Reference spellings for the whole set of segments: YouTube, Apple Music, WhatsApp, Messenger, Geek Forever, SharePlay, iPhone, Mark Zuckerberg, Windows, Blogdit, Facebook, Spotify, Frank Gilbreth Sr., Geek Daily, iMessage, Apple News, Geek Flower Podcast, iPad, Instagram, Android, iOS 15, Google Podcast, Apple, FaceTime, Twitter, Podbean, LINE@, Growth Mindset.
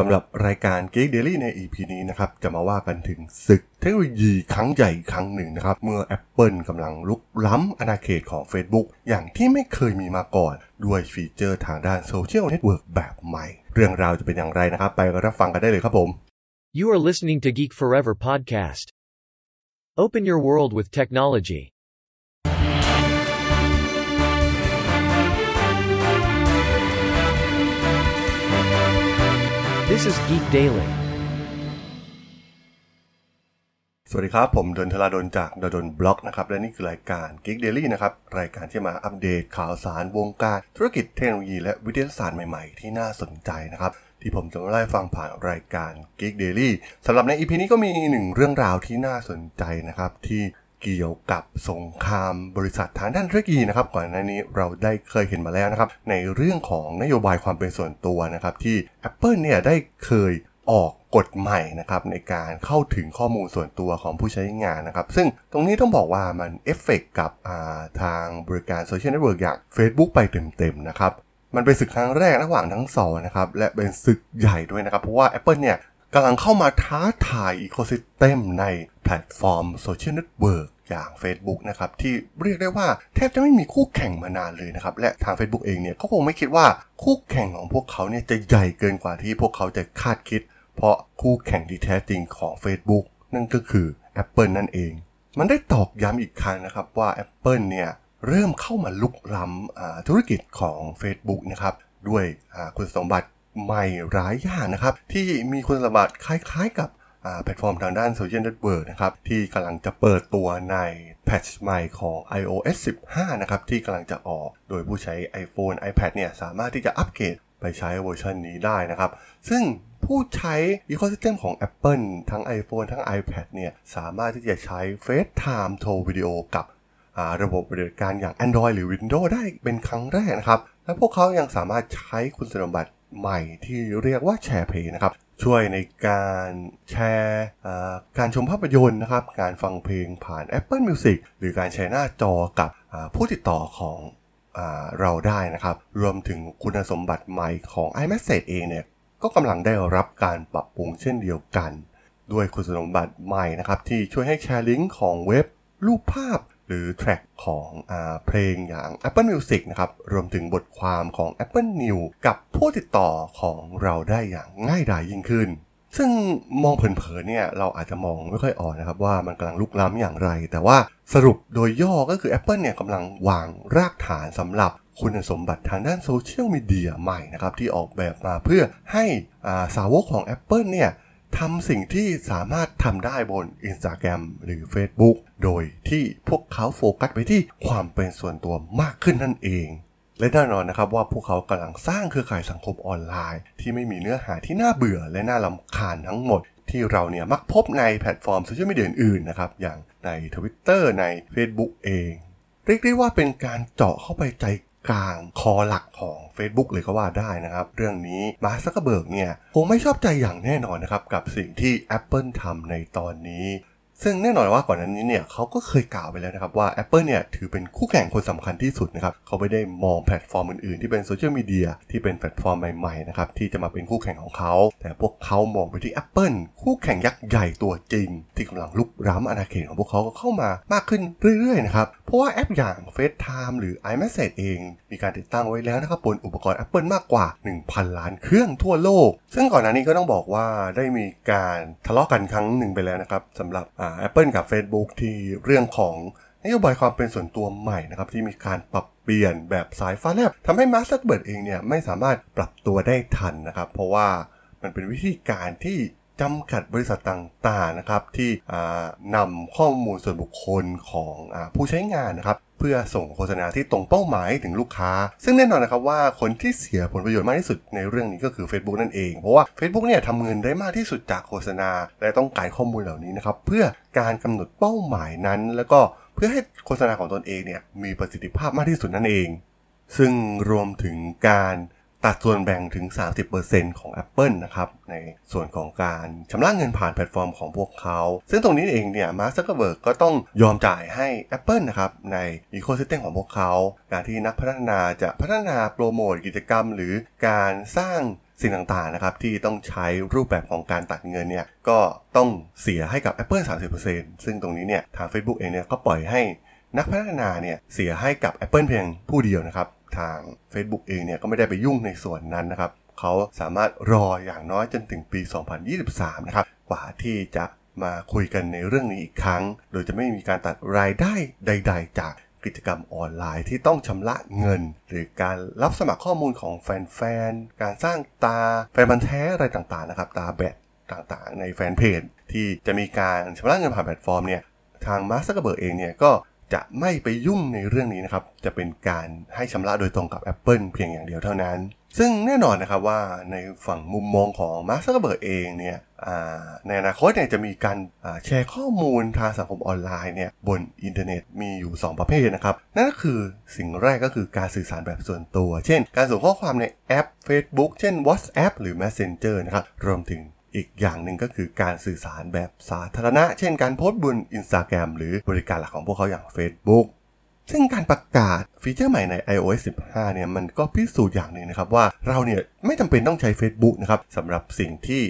สำหรับรายการ Geek Daily ใน EP นี้นะครับจะมาว่ากันถึงศึกเทคโนโลยีครั้งใหญ่ครั้งหนึ่งนะครับเมื่อ Apple กำลังลุกล้ำอาณาเขตของ Facebook อย่างที่ไม่เคยมีมาก่อนด้วยฟีเจอร์ทางด้าน Social Network แบบใหม่เรื่องราวจะเป็นอย่างไรนะครับไปรับฟังกันได้เลยครับผม You are listening to Geek Forever podcast. Open your world with technology.This is Geek Daily. สวัสดีครับผมดล ธราดลจากดลบล็อกนะครับและนี่คือรายการ Geek Daily นะครับรายการที่มาอัปเดตข่าวสารวงการธุรกิจเทคโนโลยีและวิทยาศาสตร์ใหม่ๆที่น่าสนใจนะครับที่ผมจะมาไล่ฟังผ่านรายการ Geek Daily สำหรับใน EP นี้ก็มีหนึ่งเรื่องราวที่น่าสนใจนะครับที่เกี่ยวกับสงครามบริษัททางด้านธุรกิจนะครับก่อนหน้านี้เราได้เคยเห็นมาแล้วนะครับในเรื่องของนโยบายความเป็นส่วนตัวนะครับที่ Apple เนี่ยได้เคยออกกฎใหม่นะครับในการเข้าถึงข้อมูลส่วนตัวของผู้ใช้งานนะครับซึ่งตรงนี้ต้องบอกว่ามันเอฟเฟกต์กับทางบริการโซเชียลเน็ตเวิร์กอย่าง Facebook ไปเต็มๆนะครับมันเป็นศึกครั้งแรกระหว่างทั้งสองนะครับและเป็นศึกใหญ่ด้วยนะครับเพราะว่า Apple เนี่ยกำลังเข้ามาท้าทายอีโคซิสเต็มในแพลตฟอร์มโซเชียลเน็ตเวิร์กอย่าง Facebook นะครับที่เรียกได้ว่าแทบจะไม่มีคู่แข่งมานานเลยนะครับและทาง Facebook เองเนี่ยก็คงไม่คิดว่าคู่แข่งของพวกเขาเนี่ยจะใหญ่เกินกว่าที่พวกเขาจะคาดคิดเพราะคู่แข่งที่แท้จริงของ Facebook นั่นก็คือ Apple นั่นเองมันได้ตอกย้ำอีกครั้งนะครับว่า Apple เนี่ยเริ่มเข้ามาลุกล้ำธุรกิจของ Facebook นะครับด้วยคุณสมบัติใหม่หลายอย่างนะครับที่มีคุณสมบัติคล้ายๆกับแพลตฟอร์มทางด้านโซเชียลเน็ตเวิร์กนะครับที่กำลังจะเปิดตัวในแพทช์ใหม่ของ iOS 15 นะครับที่กำลังจะออกโดยผู้ใช้ iPhone iPad เนี่ยสามารถที่จะอัปเกรดไปใช้เวอร์ชันนี้ได้นะครับซึ่งผู้ใช้อีโคซิสเต็มของ Apple ทั้ง iPhone ทั้ง iPad เนี่ยสามารถที่จะใช้ FaceTime โทรวิดีโอกับระบบบริการอย่าง Android หรือ Windows ได้เป็นครั้งแรกนะครับและพวกเขายังสามารถใช้คุณสมบัติใหม่ที่เรียกว่าแชร์เพลย์นะครับช่วยในการแชร์การชมภาพยนตร์นะครับการฟังเพลงผ่าน Apple Music หรือการแชร์หน้าจอกับผู้ติดต่อของเราได้นะครับรวมถึงคุณสมบัติใหม่ของ iMessage เองเนี่ยก็กำลังได้รับการปรับปรุงเช่นเดียวกันด้วยคุณสมบัติใหม่นะครับที่ช่วยให้แชร์ลิงก์ของเว็บรูปภาพหรือแทร็กของเพลงอย่าง Apple Music นะครับรวมถึงบทความของ Apple News กับผู้ติดต่อของเราได้อย่างง่ายดายยิ่งขึ้นซึ่งมองเผินๆเนี่ยเราอาจจะมองไม่ค่อยออกนะครับว่ามันกำลังลุกล้ำอย่างไรแต่ว่าสรุปโดยย่อก็คือ Apple เนี่ยกำลังวางรากฐานสำหรับคุณสมบัติทางด้านโซเชียลมีเดียใหม่นะครับที่ออกแบบมาเพื่อให้สาวกของ Apple เนี่ยทำสิ่งที่สามารถทำได้บน Instagram หรือ Facebook โดยที่พวกเขาโฟกัสไปที่ความเป็นส่วนตัวมากขึ้นนั่นเองและแน่นอนนะครับว่าพวกเขากำลังสร้างเครือข่ายสังคมออนไลน์ที่ไม่มีเนื้อหาที่น่าเบื่อและน่ารำคาญทั้งหมดที่เราเนี่ยมักพบในแพลตฟอร์มโซเชียลมีเดียอื่นๆนะครับอย่างใน Twitter ใน Facebook เองเรียกได้ว่าเป็นการเจาะเข้าไปใจกลางคอหลักของ Facebook เลยก็ว่าได้นะครับเรื่องนี้มาร์ค ซักเคอร์เบิร์กเนี่ยคงไม่ชอบใจอย่างแน่นอนนะครับกับสิ่งที่ Apple ทำในตอนนี้ซึ่งแน่นอนว่าก่อนหน้านี้เนี่ยเขาก็เคยกล่าวไปแล้วนะครับว่า Apple เนี่ยถือเป็นคู่แข่งคนสำคัญที่สุดนะครับเขาไม่ได้มองแพลตฟอร์มอื่นๆที่เป็นโซเชียลมีเดียที่เป็นแพลตฟอร์มใหม่ๆนะครับที่จะมาเป็นคู่แข่งของเขาแต่พวกเขามองไปที่ Apple คู่แข่งยักษ์ใหญ่ตัวจริงที่กำลังลุกล้ำอาณาเขตของพวกเขาเข้ามามากขึ้นเรื่อยๆนะครับเพราะว่าแอปอย่าง FaceTime หรือ iMessage เองมีการติดตั้งไว้แล้วนะครับบนอุปกรณ์ Apple มากกว่า 1,000 ล้านเครื่องทั่วโลกซึ่งก่อนหน้านี้ก็ต้องบอกว่าได้มีการทะเลาะกันครั้งนึงไปแล้วนะครับสำหรับApple กับ Facebook ที่เรื่องของนโยบายความเป็นส่วนตัวใหม่นะครับที่มีการปรับเปลี่ยนแบบสายฟ้าแลบทำให้มาร์ค ซักเคอร์เบิร์กเองเนี่ยไม่สามารถปรับตัวได้ทันนะครับเพราะว่ามันเป็นวิธีการที่จำกัดบริษัทต่างๆนะครับที่นำข้อมูลส่วนบุคคลของผู้ใช้งานนะครับเพื่อส่งโฆษณาที่ตรงเป้าหมายถึงลูกค้าซึ่งแน่นอนนะครับว่าคนที่เสียผลประโยชน์มากที่สุดในเรื่องนี้ก็คือ Facebook นั่นเองเพราะว่า Facebook เนี่ยทำเงินได้มากที่สุดจากโฆษณาและต้องการข้อมูลเหล่านี้นะครับเพื่อการกำหนดเป้าหมายนั้นแล้วก็เพื่อให้โฆษณาของตนเองเนี่ยมีประสิทธิภาพมากที่สุดนั่นเองซึ่งรวมถึงการตัดส่วนแบ่งถึง 30% ของ Apple นะครับในส่วนของการชำระเงินผ่านแพลตฟอร์มของพวกเขาซึ่งตรงนี้เองเนี่ยมาร์ค ซักเคอร์เบิร์กก็ต้องยอมจ่ายให้ Apple นะครับในอีโคซิสเต็มของพวกเขาการที่นักพัฒนาจะพัฒนาโปรโมทกิจกรรมหรือการสร้าง สิ่งต่างๆนะครับที่ต้องใช้รูปแบบของการตัดเงินเนี่ยก็ต้องเสียให้กับ Apple 30% ซึ่งตรงนี้เนี่ยทาง Facebook เองเนี่ยก็ปล่อยให้นักพัฒนาเนี่ยเสียให้กับ Apple เพียงผู้เดียวนะครับทาง Facebook เองเนี่ยก็ไม่ได้ไปยุ่งในส่วนนั้นนะครับเขาสามารถรออย่างน้อยจนถึงปี 2023 นะครับกว่าที่จะมาคุยกันในเรื่องนี้อีกครั้งโดยจะไม่มีการตัดรายได้ใดๆจากกิจกรรมออนไลน์ที่ต้องชำระเงินหรือการรับสมัครข้อมูลของแฟนๆการสร้างตาแฟนพันธุ์แท้อะไรต่างๆนะครับตาแบดต่างๆในแฟนเพจที่จะมีการชำระเงินผ่านแพลตฟอร์มเนี่ยทางมาร์ค ซักเกอร์เบิร์กเองเนี่ยก็จะไม่ไปยุ่งในเรื่องนี้นะครับจะเป็นการให้ชำระโดยตรงกับ Apple เพียงอย่างเดียวเท่านั้นซึ่งแน่นอนนะครับว่าในฝั่งมุมมองของมาร์ค ซักเกอร์เบิร์กเองเนี่ยในอนาคตเนี่ยจะมีการแชร์ข้อมูลทางสังคมออนไลน์เนี่ยบนอินเทอร์เน็ตมีอยู่2ประเภทนะครับนั่นก็คือสิ่งแรกก็คือการสื่อสารแบบส่วนตัวเช่นการส่งข้อความในแอป Facebook เช่น WhatsApp หรือ Messenger นะครับรวมถึงอีกอย่างหนึ่งก็คือการสื่อสารแบบสาธารณะเช่นการโพสต์บน Instagram หรือบริการหลักของพวกเขาอย่าง Facebook ซึ่งการประกาศฟีเจอร์ใหม่ใน iOS 15 เนี่ยมันก็พิสูจน์อย่างหนึ่งนะครับว่าเราเนี่ยไม่จำเป็นต้องใช้ Facebook นะครับสำหรับสิ่งที่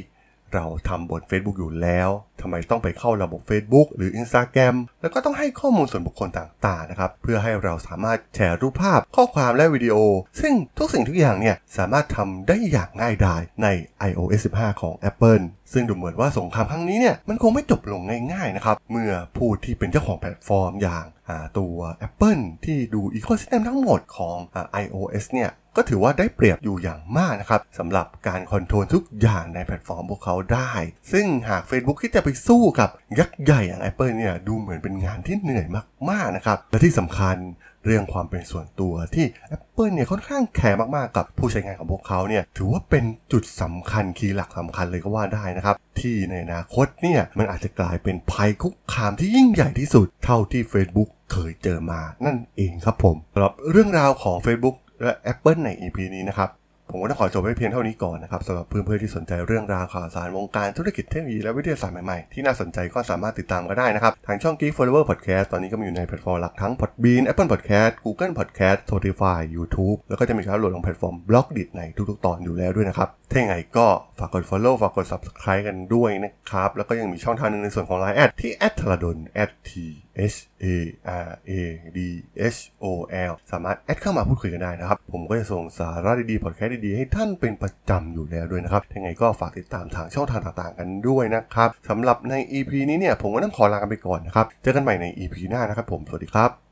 เราทำบน Facebook อยู่แล้วทำไมต้องไปเข้าระบบ Facebook หรือ Instagram แล้วก็ต้องให้ข้อมูลส่วนบุคคลต่างๆนะครับเพื่อให้เราสามารถแชร์รูปภาพข้อความและวิดีโอซึ่งทุกสิ่งทุกอย่างเนี่ยสามารถทำได้อย่างง่ายดายใน iOS 15 ของ Apple ซึ่งดูเหมือนว่าสงครามครั้งนี้เนี่ยมันคงไม่จบลงง่ายๆนะครับเมื่อผู้ที่เป็นเจ้าของแพลตฟอร์มอย่างตัว Apple ที่ดู Ecosystem ทั้งหมดของiOS เนี่ยก็ถือว่าได้เปรียบอยู่อย่างมากนะครับสำหรับการคอนโทรลทุกอย่างในแพลตฟอร์มพวกเขาได้ซึ่งหาก Facebook ที่จะไปสู้กับยักษ์ใหญ่อย่าง Apple เนี่ยดูเหมือนเป็นงานที่เหนื่อยมากๆนะครับและที่สำคัญเรื่องความเป็นส่วนตัวที่ Apple เนี่ยค่อนข้างแคร์มากๆกับผู้ใช้งานของพวกเขาเนี่ยถือว่าเป็นจุดสำคัญคีย์หลักสำคัญเลยก็ว่าได้นะครับที่ในอนาคตเนี่ยมันอาจจะกลายเป็นภัยคุกคามที่ยิ่งใหญ่ที่สุดเท่าที่ Facebook เคยเจอมานั่นเองครับผมสำหรับเรื่องราวของ Facebookและ Apple ใน EP นี้นะครับผมก็จะขอจบไว้เพียงเท่านี้ก่อนนะครับสำหรับเพื่อนๆที่สนใจเรื่องราวข่าวสารวงการธุรกิจเทคโนโลยีและวิทยาศาสตร์ใหม่ๆที่น่าสนใจก็สามารถติดตามก็ได้นะครับทางช่อง Geek Flower Podcast ตอนนี้ก็มีอยู่ในแพลตฟอร์มหลักทั้ง Podbean Apple Podcast Google Podcast Spotify YouTube แล้วก็จะมีการอัปโหลดลงแพลตฟอร์ม Blogdit ในทุกๆตอนอยู่แล้วด้วยนะครับถ้าอย่างไรก็ฝากกด Follow ฝากกด Subscribe กันด้วยนะครับแล้วก็ยังมีช่องทางนึงในส่วนของ LINE@ ที่ @thradol @thradol สามารถแอดเข้ามาพูดคุยกันได้นะครับผมก็จะส่งสาระดีๆ podcast ดีๆให้ท่านเป็นประจำอยู่แล้วด้วยนะครับยังไงก็ฝากติดตามทางช่องทางต่างๆกันด้วยนะครับสำหรับใน EP นี้เนี่ยผมก็ต้องขอลากันไปก่อนนะครับเจอกันใหม่ใน EP หน้านะครับผมสวัสดีครับ